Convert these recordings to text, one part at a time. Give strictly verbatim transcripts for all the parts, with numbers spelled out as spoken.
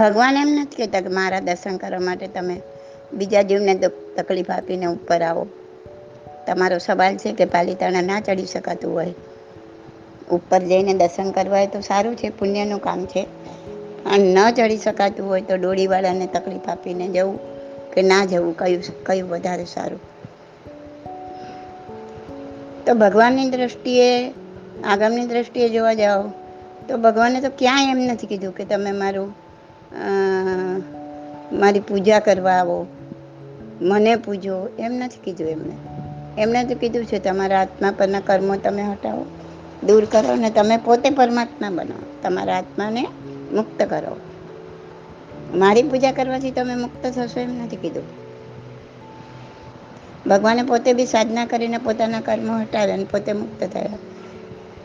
ભગવાન એમ નથી કહેતા કે મારા દર્શન કરવા માટે તમે બીજા જીવને તકલીફ આપીને ઉપર આવો. તમારો સવાલ છે કે પાલિતાણા ના ચડી શકાતું હોય, ઉપર જઈને દર્શન કરવા હોય તો સારું છે, પુણ્યનું કામ છે. અને ન ચડી શકાતું હોય તો ડોળીવાળાને તકલીફ આપીને જવું કે ના જવું, કયું કયું વધારે સારું? તો ભગવાનની દ્રષ્ટિએ, આગમની દ્રષ્ટિએ જોવા જાઓ તો ભગવાને તો ક્યાંય એમ નથી કીધું કે તમે મારું મારી પૂજા કરવા આવો, મને પૂજો, એમ નથી કીધું. એમને એમણે તો કીધું છે તમારા આત્મા પરના કર્મો તમે હટાવો, દૂર કરો ને તમે પોતે પરમાત્મા બનો, તમારા આત્માને મુક્ત કરો. મારી પૂજા કરવાથી તમે મુક્ત થશો એમ નથી કીધું. ભગવાને પોતે બી સાધના કરીને પોતાના કર્મો હટાવ્યા અને પોતે મુક્ત થયા.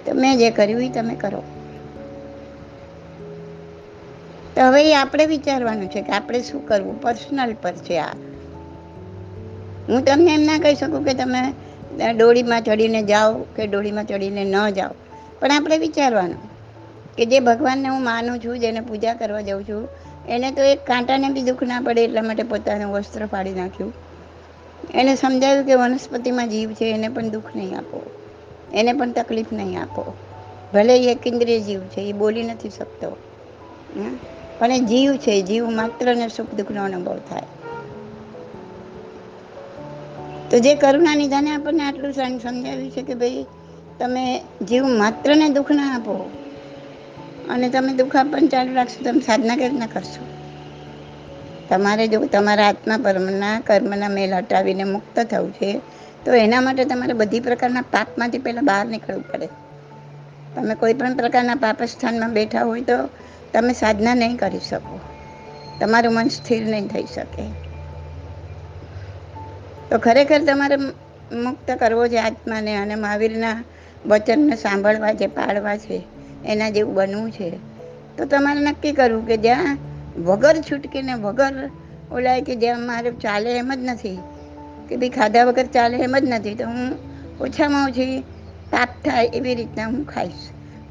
તમે જે કર્યું એ તમે કરો. તો હવે એ આપણે વિચારવાનું છે કે આપણે શું કરવું, પર્સનલ પર છે આ. હું તમને એમ ના કહી શકું કે તમે ડોળીમાં ચડીને જાઓ કે ડોળીમાં ચડીને ન જાઓ, પણ આપણે વિચારવાનું કે જે ભગવાનને હું માનું છું, જેને પૂજા કરવા જાઉં છું, એને તો એક કાંટાને બી દુઃખ ના પડે એટલા માટે પોતાનું વસ્ત્ર ફાડી નાખ્યું. એને સમજાવ્યું કે વનસ્પતિમાં જીવ છે, એને પણ દુઃખ નહીં આપો, એને પણ તકલીફ નહીં આપો. ભલે એ કેન્દ્રીય જીવ છે, એ બોલી નથી શકતો, પણ એ જીવ છે, જીવ માત્રને સુખ દુઃખનો અનુભવ થાય. તો જે કરુણા નિધાને આપણને આટલું સમજાવ્યું છે કે ભાઈ તમે જીવ માત્રને દુઃખ ના આપો, અને તમે દુઃખ આપવાનું ચાલુ રાખશો તમે સાધના કેવી રીતના કરશો? તમારે જો તમારા આત્મા પરમના કર્મના મેલ હટાવીને મુક્ત થવું છે તો એના માટે તમારે બધી પ્રકારના પાપમાંથી પહેલાં બહાર નીકળવું પડે. તમે કોઈ પણ પ્રકારના પાપસ્થાનમાં બેઠા હોય તો તમે સાધના નહીં કરી શકો, તમારું મન સ્થિર નહીં થઈ શકે. તો ખરેખર તમારે મુક્ત કરવો છે આત્માને, અને મહાવીરના વચનને સાંભળવા છે, પાળવા છે, એના જેવું બનવું છે. તો તમારે નક્કી કરવું કે જ્યાં વગર છૂટકીને વગર ઓલાય કે જ્યાં મારે ચાલે એમ જ નથી, કે ભાઈ ખાધા વગર ચાલે એમ જ નથી, તો હું ઓછામાં ઓછી પાપ થાય એવી રીતના હું ખાઈશ.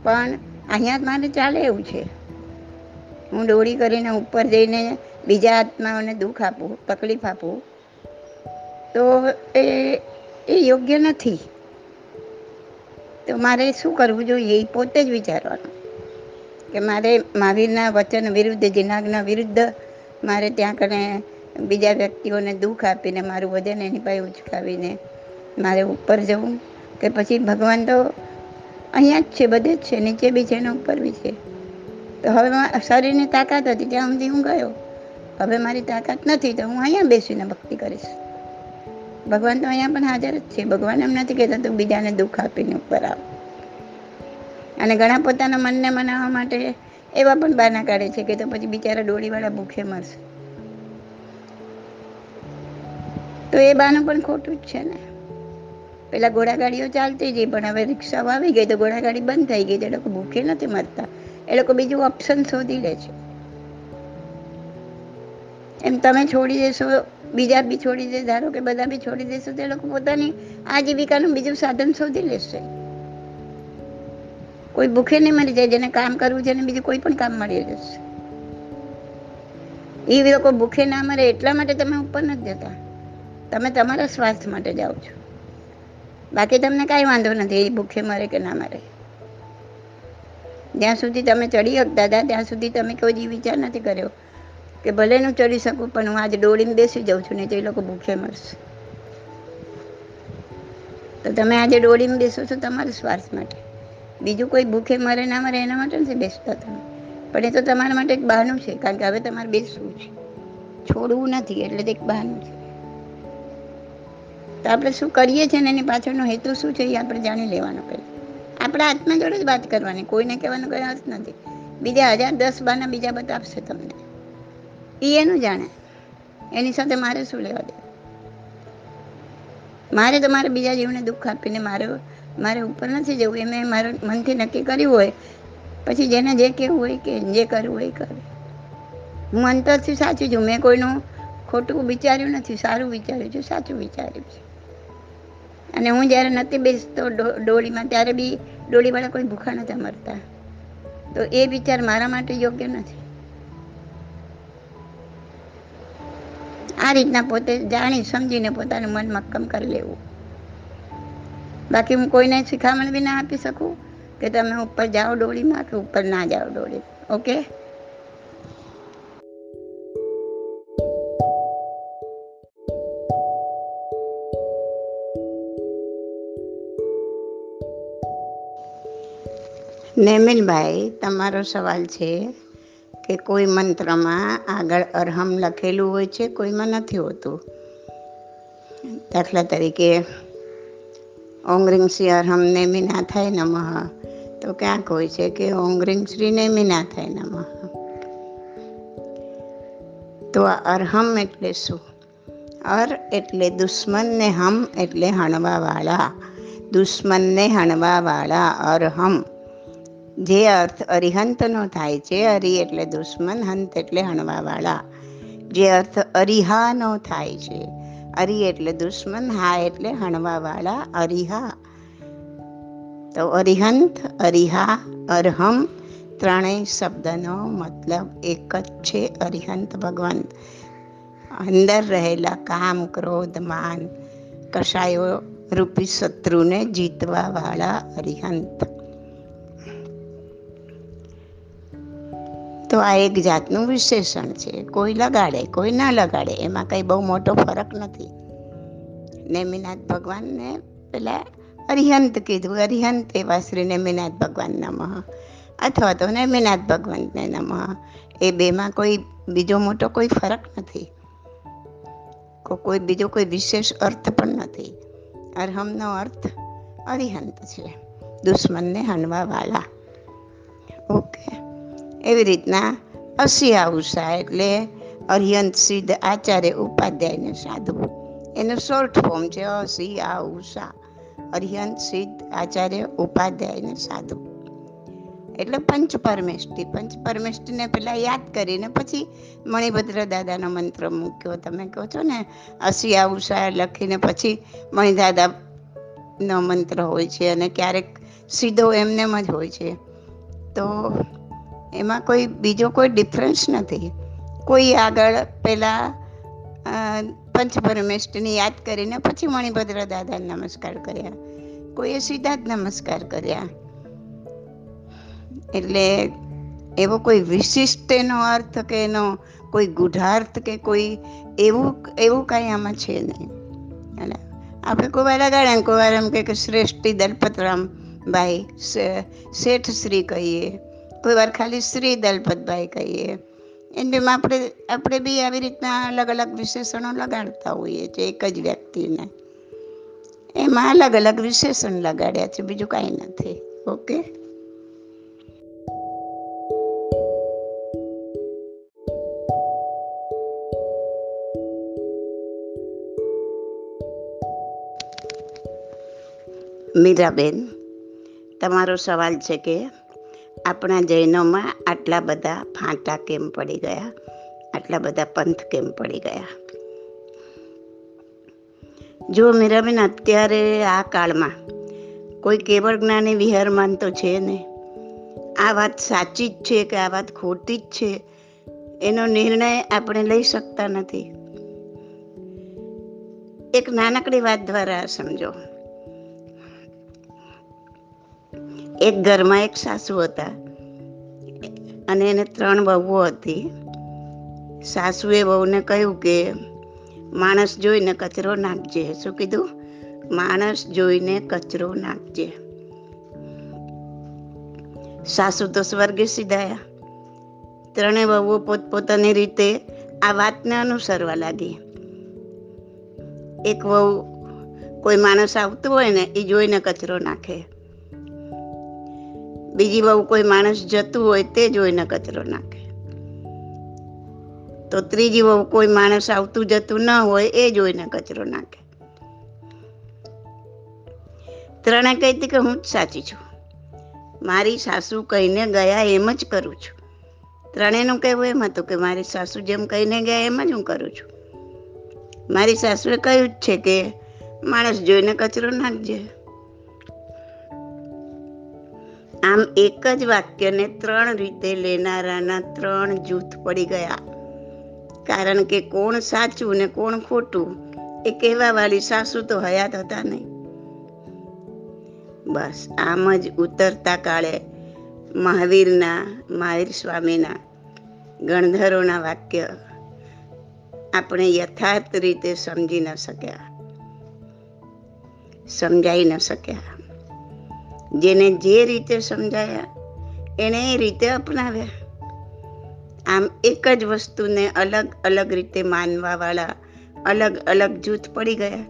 પણ અહીંયા મારે ચાલે એવું છે, હું દોડી કરીને ઉપર જઈને બીજા આત્માઓને દુઃખ આપું, તકલીફ આપું, તો એ એ યોગ્ય નથી. તો મારે શું કરવું જોઈએ એ પોતે જ વિચારવાનું કે મારે મહાવીરના વચન વિરુદ્ધ, જીનાગના વિરુદ્ધ મારે ત્યાં કને બીજા વ્યક્તિઓને દુઃખ આપીને મારું વજન એની પાસે ઉચકાવીને મારે ઉપર જવું, કે પછી ભગવાન તો અહીંયા જ છે, બધે જ છે, નીચે બી છે ને ઉપર બી છે. તો હવે શરીરની તાકાત હતી ત્યાં સુધી હું ગયો, હવે મારી તાકાત નથી તો હું અહીંયા બેસીને ભક્તિ કરીશ. ભગવાન તો અહીંયા પણ હાજર જ છે. ભગવાન એમ નથી કહેતા તું બીજાને દુઃખ આપીને ઉપર આવ. અને ઘણા પોતાના મનને મનાવવા માટે એવા પણ બહાના કાઢે છે કે તો પછી બિચારા ડોળીવાળા ભૂખે મરશે. તો એ બહાનું પણ ખોટું જ છે ને. પેલા ઘોડાગાડીઓ ચાલતી હતી પણ હવે રિક્ષાઓ આવી ગઈ તો ઘોડાગાડી બંધ થઈ ગઈ, તો એ લોકો ભૂખે નથી મરતા, એ લોકો બીજું ઓપ્શન શોધી લે છે. એમ તમે છોડી દેશો, બીજા બી છોડી દે, ધારો કે બધા બી છોડી દેશો તો એ લોકો પોતાની આજીવિકાનું બીજું સાધન શોધી લેશે. કોઈ ભૂખે નહીં મળી જાય, જેને કામ કરવું છે ને બીજું કોઈ પણ કામ મળી જશે. એ લોકો ભૂખે ના મરે એટલા માટે તમે ઉપર નથી જતા, તમે તમારા સ્વાસ્થ્ય માટે જાઓ છો. બાકી તમને કાંઈ વાંધો નથી એ ભૂખે મરે કે ના મરે. જ્યાં સુધી તમે ચડી શકતા હતા ત્યાં સુધી તમે કોઈ જ વિચાર નથી કર્યો કે ભલે હું ચડી શકું પણ હું આજે ડોળીને બેસી જાઉં છું ને તો એ લોકો ભૂખે મરશે. તો તમે આજે ડોળીને બેસો છો તમારા સ્વાર્થ માટે, બીજું કોઈ ભૂખે મરે ના મરે એના માટે નથી બેસતા તમે, પણ એ તો તમારા માટે એક બહાનું છે, કારણ કે હવે તમારે બેસવું છે, છોડવું નથી, એટલે એક બહાનું છે. તો આપણે શું કરીએ છીએ ને એની પાછળનો હેતુ શું છે એ આપણે જાણી લેવાનો પહેલાં. આપણા આત્મા જોડે જ વાત કરવાની, કોઈને કહેવાનો કોઈ અર્થ નથી. બીજા હજાર દસ બાના બીજા બતાવશે તમને, એ એનું જાણે, એની સાથે મારે શું લેવા દે? મારે તો મારે બીજા જીવને દુઃખ આપીને મારે મારે ઉપર નથી જવું, એ મેં મારું મનથી નક્કી કર્યું હોય પછી જેને જે કહેવું હોય કે જે કરવું હોય એ કરે. હું અંતરથી સાચું છું, મેં કોઈનું ખોટું વિચાર્યું નથી, સારું વિચાર્યું છે, સાચું વિચાર્યું છે. અને હું જ્યારે નથી બેસતો ડોળીમાં ત્યારે બી ડોળીવાળા કોઈ ભૂખા નથી મરતા, તો એ વિચાર મારા માટે યોગ્ય નથી. આ રીતના પોતે જાણી સમજીને પોતાના મનમાં કમ કરી લેવું. બાકી હું કોઈને શિખામણ બી ના આપી શકું કે તમે ઉપર જાઓ ડોળીમાં કે ઉપર ના જાઓ ડોળીમાં. ઓકે, નેમિલભાઈ તમારો સવાલ છે કે કોઈ મંત્રમાં આગળ અરહમ લખેલું હોય છે, કોઈમાં નથી હોતું. દાખલા તરીકે ઓમ રીમ શ્રી અરહમ નેમિનાથાય નમઃ, તો ક્યાંક હોય છે કે ઓમ રીમ શ્રી નેમિનાથાય નમઃ. તો આ અરહમ એટલે શું? અર એટલે દુશ્મન ને હમ એટલે હણવાવાળા. દુશ્મનને હણવાવાળા અરહમ. જે અર્થ અરિહંતનો થાય છે, અરિ એટલે દુશ્મન, હંત એટલે હણવાવાળા, જે અર્થ અરિહાનો થાય છે, અરિ એટલે દુશ્મન, હા એટલે હણવાવાળા, અરિહા. તો અરિહંત, અરિહા, અરહમ ત્રણેય શબ્દનો મતલબ એક જ છે. અરિહંત ભગવાન અંદર રહેલા કામ, ક્રોધ, માન, કશાયો રૂપી શત્રુને જીતવાવાળા અરિહંત. તો આ એક જાતનું વિશેષણ છે. કોઈ લગાડે, કોઈ ના લગાડે, એમાં કંઈ બહુ મોટો ફરક નથી. નેમિનાથ ભગવાનને પેલા અરિહંત કીધું, અરિહંત એવા શ્રી નેમિનાથ ભગવાન નમઃ, અથવા તો નેમિનાથ ભગવાનને નમઃ. એ બેમાં કોઈ બીજો મોટો કોઈ ફરક નથી, કોઈ બીજો કોઈ વિશેષ અર્થ પણ નથી. અરહમનો અર્થ અરિહંત છે, દુશ્મનને હણવાવાળા. ઓકે, એવી રીતના અસિયાઉષા એટલે અરિહંત સિદ્ધ આચાર્ય ઉપાધ્યાયને સાધવું, એનું શોર્ટ ફોર્મ છે અસિયાઉષા, અરિહંત સિદ્ધ આચાર્ય ઉપાધ્યાયને સાધવું. એટલે પંચ પરમેષ્ટિ, પંચ પરમેષ્ટિને પહેલાં યાદ કરીને પછી મણિભદ્ર દાદાનો મંત્ર મૂક્યો. તમે કહો છો ને અસિયાઉષા લખીને પછી મણિદાદાનો મંત્ર હોય છે, અને ક્યારેક સીધો એમને જ હોય છે. તો એમાં કોઈ બીજો કોઈ ડિફરન્સ નથી. કોઈ આગળ પહેલાં પંચપરમેષ્ઠની યાદ કરીને પછી મણિભદ્ર દાદાને નમસ્કાર કર્યા, કોઈએ સીધા જ નમસ્કાર કર્યા. એટલે એવો કોઈ વિશિષ્ટ એનો અર્થ કે એનો કોઈ ગૂઢાર્થ કે કોઈ એવું એવું કાંઈ આમાં છે નહીં. એટલે આપણે કોઈ વાર લગાડે, કોઈ વાર એમ કે શ્રેષ્ઠી દલપતરામ ભાઈ, શેઠ શ્રી કહીએ, કોઈ વાર ખાલી શ્રી દલપતભાઈ કહીએ. એમાં આપણે આપણે બી આવી રીતના અલગ અલગ વિશેષણો લગાડતા હોઈએ છીએ એક જ વ્યક્તિને. એમાં અલગ અલગ વિશેષણ લગાડ્યા છે, બીજું કાંઈ નથી. ઓકે, મીરાબેન તમારો સવાલ છે કે આપણા જૈનોમાં આટલા બધા ફાંટા કેમ પડી ગયા, આટલા બધા પંથ કેમ પડી ગયા? જો મીરાબેન, અત્યારે આ કાળમાં કોઈ કેવળ જ્ઞાની વિહારમાન તો છે ને. આ વાત સાચી જ છે કે આ વાત ખોટી જ છે એનો નિર્ણય આપણે લઈ શકતા નથી. એક નાનકડી વાત દ્વારા સમજો. એક ઘરમાં એક સાસુ હતા અને એને ત્રણ વહુઓ હતી. સાસુએ વહુને કહ્યું કે માણસ જોઈને કચરો નાખજે. શું કીધું? માણસ જોઈને કચરો નાખજે. સાસુ તો સ્વર્ગે સીધાયા. ત્રણેય વહુઓ પોતપોતાની રીતે આ વાતને અનુસરવા લાગી. એક વહુ કોઈ માણસ આવતું હોય ને એ જોઈને કચરો નાખે, બીજી વહુ કોઈ માણસ જતું હોય તે જોઈને કચરો નાખે, તો ત્રીજી વહુ કોઈ માણસ આવતું જતું ન હોય એ જોઈને કચરો નાખે. ત્રણે કહી હતી કે હું જ સાચી છું, મારી સાસુ કહીને ગયા એમ જ કરું છું. ત્રણેયનું કહેવું એમ હતું કે મારી સાસુ જેમ કહીને ગયા એમ જ હું કરું છું. મારી સાસુએ કહ્યું જ છે કે માણસ જોઈને કચરો નાખજે. આમ એક જ વાક્યને ત્રણ રીતે લેનારાના ત્રણ જૂથ પડી ગયા. કારણ કે કોણ સાચું ને કોણ ખોટું એ કહેવાવાળી સાસુ તો હયાત હતા નહીં. બસ આમ જ ઉતરતા કાળે મહાવીરના, મહાવીર સ્વામીના, ગણધરોના વાક્ય આપણે યથાર્થ રીતે સમજી ન શક્યા, સમજાઈ ન શક્યા. જેને જે રીતે સમજાયા એને એ રીતે અપનાવ્યા. આમ એક જ વસ્તુને અલગ અલગ રીતે માનવાવાળા અલગ અલગ જૂથ પડી ગયા.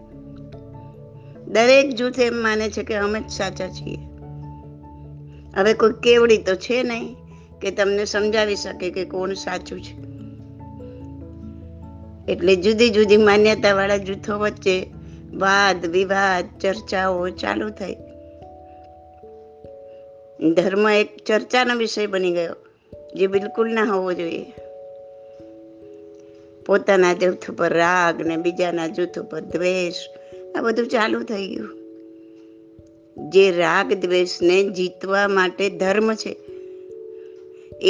દરેક જૂથ એમ માને છે કે અમે જ સાચા છીએ. હવે કોઈ કેવડી તો છે નહીં કે તમને સમજાવી શકે કે કોણ સાચું છે. એટલે જુદી જુદી માન્યતાવાળા જૂથો વચ્ચે વાદ વિવાદ, ચર્ચાઓ ચાલુ થઈ. ધર્મ એક ચર્ચાનો વિષય બની ગયો, જે બિલકુલ ના હોવો જોઈએ. પોતાના જૂથ ઉપર રાગ ને બીજાના જૂથ ઉપર દ્વેષ, આ બધું ચાલુ થઈ ગયું. જે રાગ દ્વેષને જીતવા માટે ધર્મ છે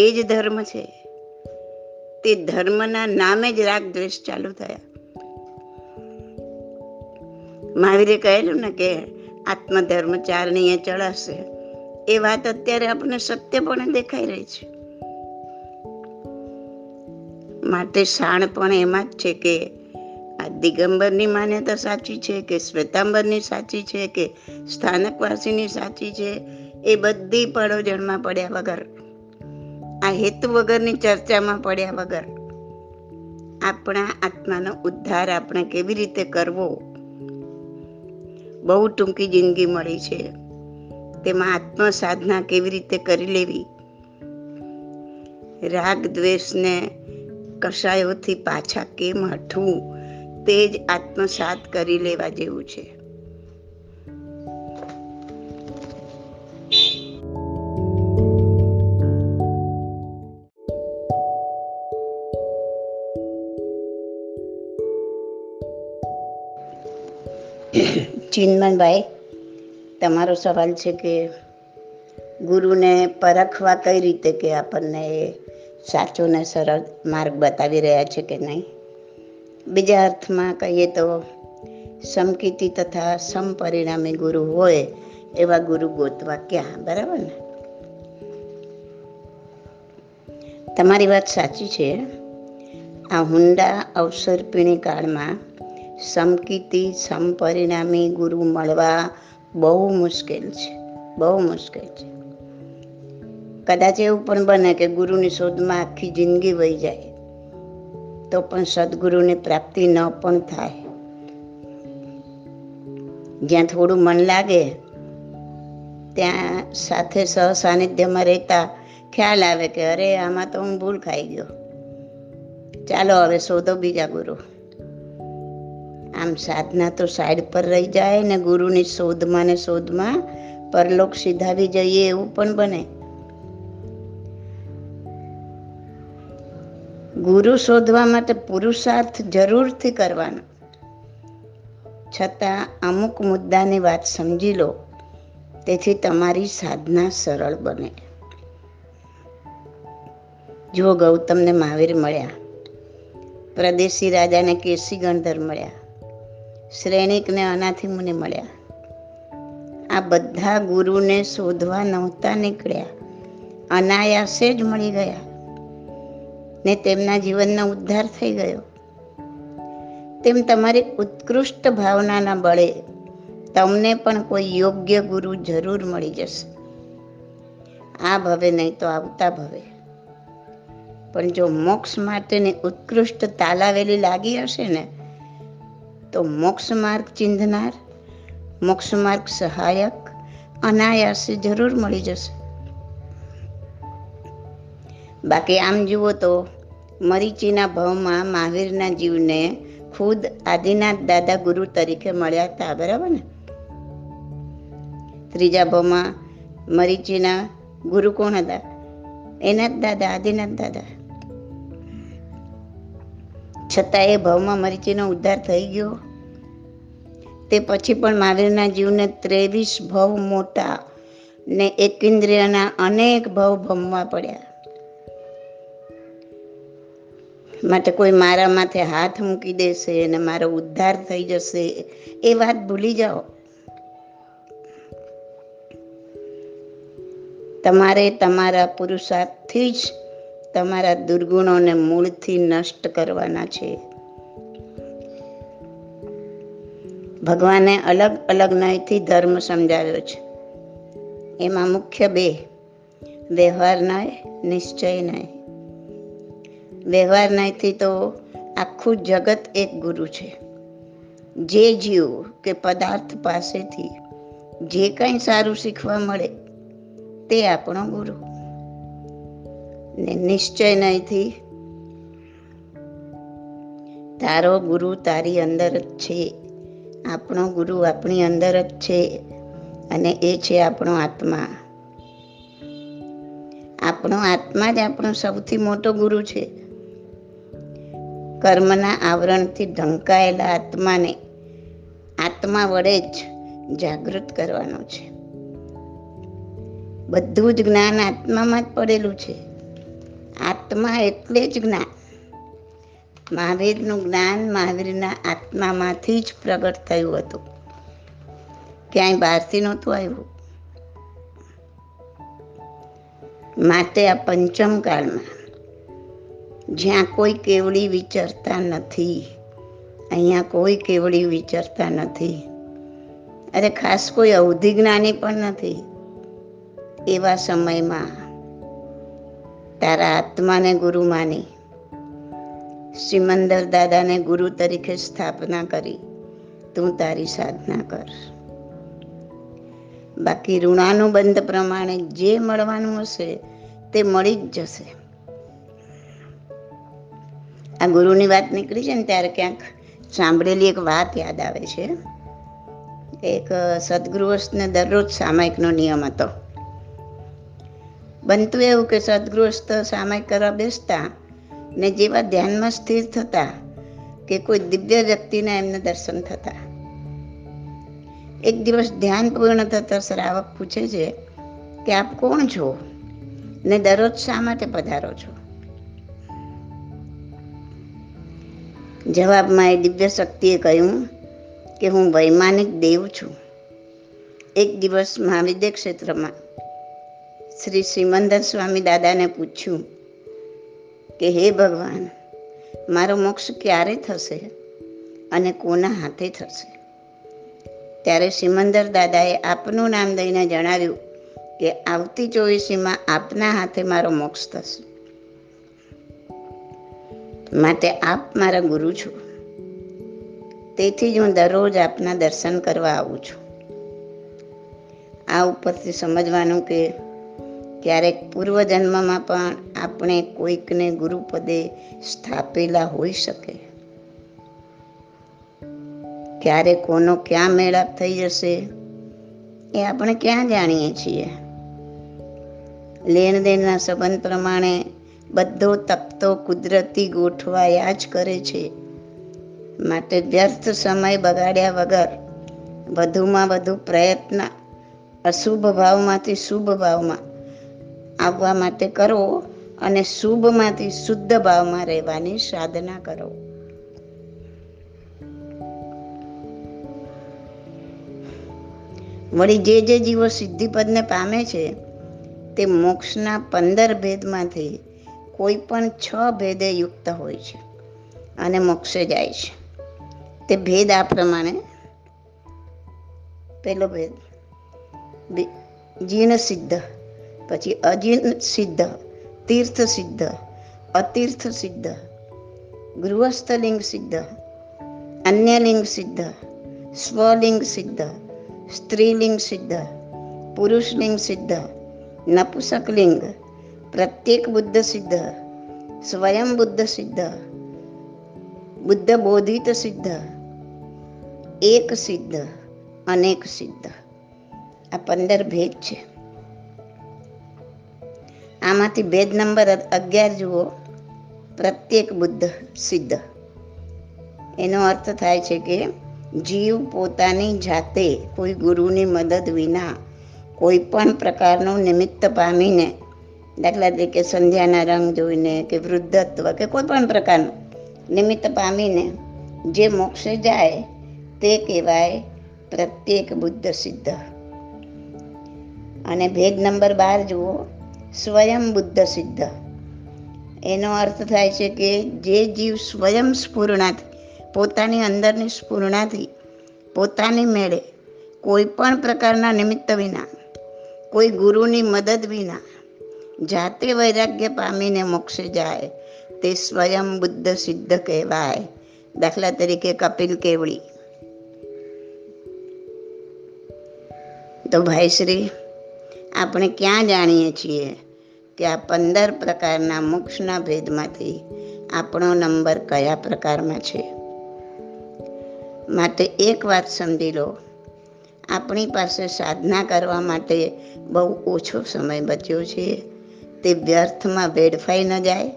એ જ ધર્મ છે, તે ધર્મના નામે જ રાગ દ્વેષ ચાલુ થયા. મહાવીરે કહેલું ને કે આત્મધર્મ ચારણીએ ચડાશે, એ વાત અત્યારે આપણને સત્ય પણ દેખાઈ રહી છે. માટે શાણ પણ એમાં જ છે કે આ દિગંબરની માન્યતા સાચી છે કે શ્વેતાંબરની સાચી છે કે સ્થાનકવાસીની સાચી છે, એ બધી પડોજણમાં પડ્યા વગર, આ હેતુ વગરની ચર્ચામાં પડ્યા વગર આપણા આત્માનો ઉદ્ધાર આપણે કેવી રીતે કરવો. બહુ ટૂંકી જિંદગી મળી છે, તેમાં આત્મસાધના કેવી રીતે કરી લેવી, રાગ દ્વેષને કશાયોથી પાછા કેમ હટવું, તે જ આત્મસાત કરી લેવા જેવું છે. ચિન્મયભાઈ, તમારો સવાલ છે કે ગુરુને પરખવા કઈ રીતે કે આપણને એ સાચો ને સરળ માર્ગ બતાવી રહ્યા છે કે નહીં. બીજા અર્થમાં કહીએ તો સમકીર્તિ તથા સમપરિણામી ગુરુ હોય એવા ગુરુ ગોતવા ક્યાં, બરાબર ને? તમારી વાત સાચી છે. આ હુંડા અવસરપીણી કાળમાં સમકીર્તિ સમપરિણામી ગુરુ મળવા બહુ મુશ્કેલ છે, બહુ મુશ્કેલ છે. કદાચ એવું પણ બને કે ગુરુની શોધમાં આખી જિંદગી વહી જાય તો પણ સદગુરુની પ્રાપ્તિ ન પણ થાય. જ્યાં થોડું મન લાગે ત્યાં સાથે સહ સાનિધ્યમાં રહેતા ખ્યાલ આવે કે અરે આમાં તો હું ભૂલ ખાઈ ગયો, ચાલો હવે શોધો બીજા ગુરુ. આમ સાધના તો સાઈડ પર રહી જાય ને ગુરુની શોધમાં ને શોધમાં પરલોક સીધાવી જઈએ એવું પણ બને. ગુરુ શોધવા માટે પુરુષાર્થ જરૂરથી કરવાનો, છતાં અમુક મુદ્દાની વાત સમજી લો, તેથી તમારી સાધના સરળ બને. જુઓ, ગૌતમને મહાવીર મળ્યા, પ્રદેશી રાજાને કેસી ગણધર મળ્યા, શ્રેણિકને અનાથી મુનિ મળ્યા. આ બધા ગુરુને શોધવા નહોતા નીકળ્યા, અનાયાસે જ મળી ગયા ને તેમના જીવનનો ઉદ્ધાર થઈ ગયો. તેમ તમારી ઉત્કૃષ્ટ ભાવનાના બળે તમને પણ કોઈ યોગ્ય ગુરુ જરૂર મળી જશે, આ ભવે નહીં તો આવતા ભવે. પણ જો મોક્ષ માટેની ઉત્કૃષ્ટ તાલાવેલી લાગી હશે ને તો મોક્ષ માર્ગ ચીંધનાર, મોક્ષ માર્ગ સહાયક અનાયાસે જરૂર મળી જશે. બાકી આમ જુઓ તો મરીચીના ભાવમાં મહાવીરના જીવને ખુદ આદિનાથ દાદા ગુરુ તરીકે મળ્યા હતા, બરાબર ને? ત્રીજા ભાવમાં મરીચીના ગુરુ કોણ હતા? એના જ દાદા, આદિનાથ દાદા. છતાં એ ભાવમાં મરીચીનો ઉદ્ધાર થઈ ગયો. તે પછી પણ મહાવીરના જીવને ત્રેવીસ ભાવ મોટા ને એકેન્દ્રિયના અનેક ભાવ ભમવા પડ્યા. માટે કોઈ મારા માથે હાથ મૂકી દેશે અને મારો ઉદ્ધાર થઈ જશે એ વાત ભૂલી જાઓ. તમારે તમારા પુરુષાર્થથી જ તમારા દુર્ગુણોને મૂળથી નષ્ટ કરવાના છે. ભગવાને અલગ અલગ ન્યાયથી ધર્મ સમજાવ્યો છે. એમાં મુખ્ય બે, વ્યવહાર ન્યાય, નિશ્ચય ન્યાય. વ્યવહાર ન્યાયથી તો આખું જગત એક ગુરુ છે. જે જીવ કે પદાર્થ પાસેથી જે કંઈ સારું શીખવા મળે તે આપણો ગુરુ. ને નિશ્ચય ન્યાયથી તારો ગુરુ તારી અંદર જ છે, આપણો ગુરુ આપણી અંદર જ છે, અને એ છે આપણો આત્મા. આપણો આત્મા જ આપણો સૌથી મોટો ગુરુ છે. કર્મના આવરણથી ઢંકાયેલા આત્માને આત્મા વડે જ જાગૃત કરવાનો છે. બધું જ જ્ઞાન આત્મામાં જ પડેલું છે. આત્મા એટલે જ જ્ઞાન. મહાવીરનું જ્ઞાન મહાવીરના આત્મામાંથી જ પ્રગટ થયું હતું, ક્યાંય બહારથી નહોતું આવ્યું. માટે આ પંચમ કાળમાં જ્યાં કોઈ કેવડી વિચારતા નથી, અહીંયા કોઈ કેવડી વિચારતા નથી, અરે ખાસ કોઈ અવધિ જ્ઞાની પણ નથી, એવા સમયમાં તારા આત્માને ગુરુ માની સિમંદર દાદાને ગુરુ તરીકે સ્થાપના કરી તું તારી સાધના કર. બાકી ઋણાનુબંધ પ્રમાણે જે મળવાનું હશે તે મળી જ જશે. આ ગુરુની વાત નીકળી છે ને ત્યારે ક્યાંક સાંભળેલી એક વાત યાદ આવે છે. એક સદગૃહસ્થને દરરોજ સામાયિકનો નિયમ હતો. બનતું એવું કે સદગૃહસ્થ સામાયિક કરવા બેસતા ને જેવા ધ્યાનમાં સ્થિર થતા કે કોઈ દિવ્ય વ્યક્તિના એમને દર્શન થતા. એક દિવસ ધ્યાન પૂર્ણ થતાં શ્રાવક પૂછે છે કે આપ કોણ છો ને દરરોજ શા માટે પધારો છો? જવાબમાં એ દિવ્ય શક્તિએ કહ્યું કે હું વૈમાનિક દેવ છું. એક દિવસ મહાવિદ્ય ક્ષેત્રમાં શ્રી સિમંદર સ્વામી દાદાને પૂછ્યું કે હે ભગવાન, મારો મોક્ષ ક્યારે થશે અને કોના હાથે થશે? ત્યારે સિમંદર દાદાએ આપનું નામ દઈને જણાવ્યું કે આવતી ચોવીસીમાં આપના હાથે મારો મોક્ષ થશે. માટે આપ મારા ગુરુ છો, તેથી જ હું દરરોજ આપના દર્શન કરવા આવું છું. આ ઉપરથી સમજવાનું કે ક્યારેક પૂર્વજન્મમાં પણ આપણે કોઈકને ગુરુપદે સ્થાપેલા હોઈ શકે. ક્યારે કોનો ક્યાં મેળાપ થઈ જશે એ આપણે ક્યાં જાણીએ છીએ. લેણદેણના સંબંધ પ્રમાણે બધો તપતો કુદરતી ગોઠવાયા જ કરે છે. માટે વ્યર્થ સમય બગાડ્યા વગર વધુમાં વધુ પ્રયત્ન અશુભ ભાવમાંથી શુભ ભાવમાં આવવા માટે કરો અને શુભમાંથી શુદ્ધ ભાવમાં રહેવાની સાધના કરો. વળી જે જે જીવો સિદ્ધિપદને પામે છે તે મોક્ષના પંદર ભેદમાંથી કોઈ પણ છ ભેદે યુક્ત હોય છે અને મોક્ષે જાય છે. તે ભેદ આ પ્રમાણે: પહેલો ભેદ જીર્ણ સિદ્ધ, પછી અજીર્ણ સિદ્ધ, તીર્થ સિદ્ધ, અતીર્થ સિદ્ધ, ગૃહસ્થલિંગ સિદ્ધ, અન્યલિંગ સિદ્ધ, સ્વલિંગ સિદ્ધ, સ્ત્રીલિંગ સિદ્ધ, પુરુષલિંગ સિદ્ધ, નપુસકલિંગ, પ્રત્યેક બુદ્ધ સિદ્ધ, સ્વયં બુદ્ધ સિદ્ધ, બુદ્ધ બોધિત સિદ્ધ, એક સિદ્ધ, અનેક સિદ્ધ. આ પંદર ભેદ છે. આમાંથી ભેદ નંબર અગિયાર જુઓ, પ્રત્યેક બુદ્ધ સિદ્ધ. એનો અર્થ થાય છે કે જીવ પોતાની જાતે કોઈ ગુરુની મદદ વિના કોઈ પણ પ્રકારનું નિમિત્ત પામીને, દાખલા તરીકે સંધ્યાના રંગ જોઈને કે વૃદ્ધત્વ કે કોઈ પણ પ્રકારનું નિમિત્ત પામીને જે મોક્ષે જાય તે કહેવાય પ્રત્યેક બુદ્ધ સિદ્ધ. અને ભેદ નંબર બાર જુઓ, સ્વયં બુદ્ધ સિદ્ધ. એનો અર્થ થાય છે કે જે જીવ સ્વયં સ્ફૂર્ણાથી, પોતાની અંદરની સ્ફૂર્ણાથી, પોતાની મેળે, કોઈ પણ પ્રકારના નિમિત્ત વિના, કોઈ ગુરુની મદદ વિના જાતે વૈરાગ્ય પામીને મોક્ષે જાય તે સ્વયં બુદ્ધ સિદ્ધ કહેવાય. દાખલા તરીકે કપિલ કેવડી. તો ભાઈશ્રી, આપણે ક્યાં જાણીએ છીએ કે આ પંદર પ્રકારના મોક્ષના ભેદમાંથી આપણો નંબર કયા પ્રકારમાં છે? માટે એક વાત સમજી લો, આપણી પાસે સાધના કરવા માટે બહુ ઓછો સમય બચ્યો છે. તે વ્યર્થમાં વેડફાઈ ન જાય.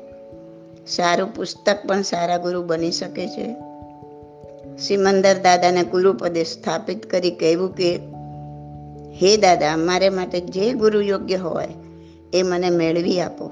સારું પુસ્તક પણ સારા ગુરુ બની શકે છે. સિમંદર દાદાને ગુરુપદે સ્થાપિત કરી કહેવું કે હે દાદા, મારે માટે જે ગુરુ યોગ્ય હોય એ મને મેળવી આપો.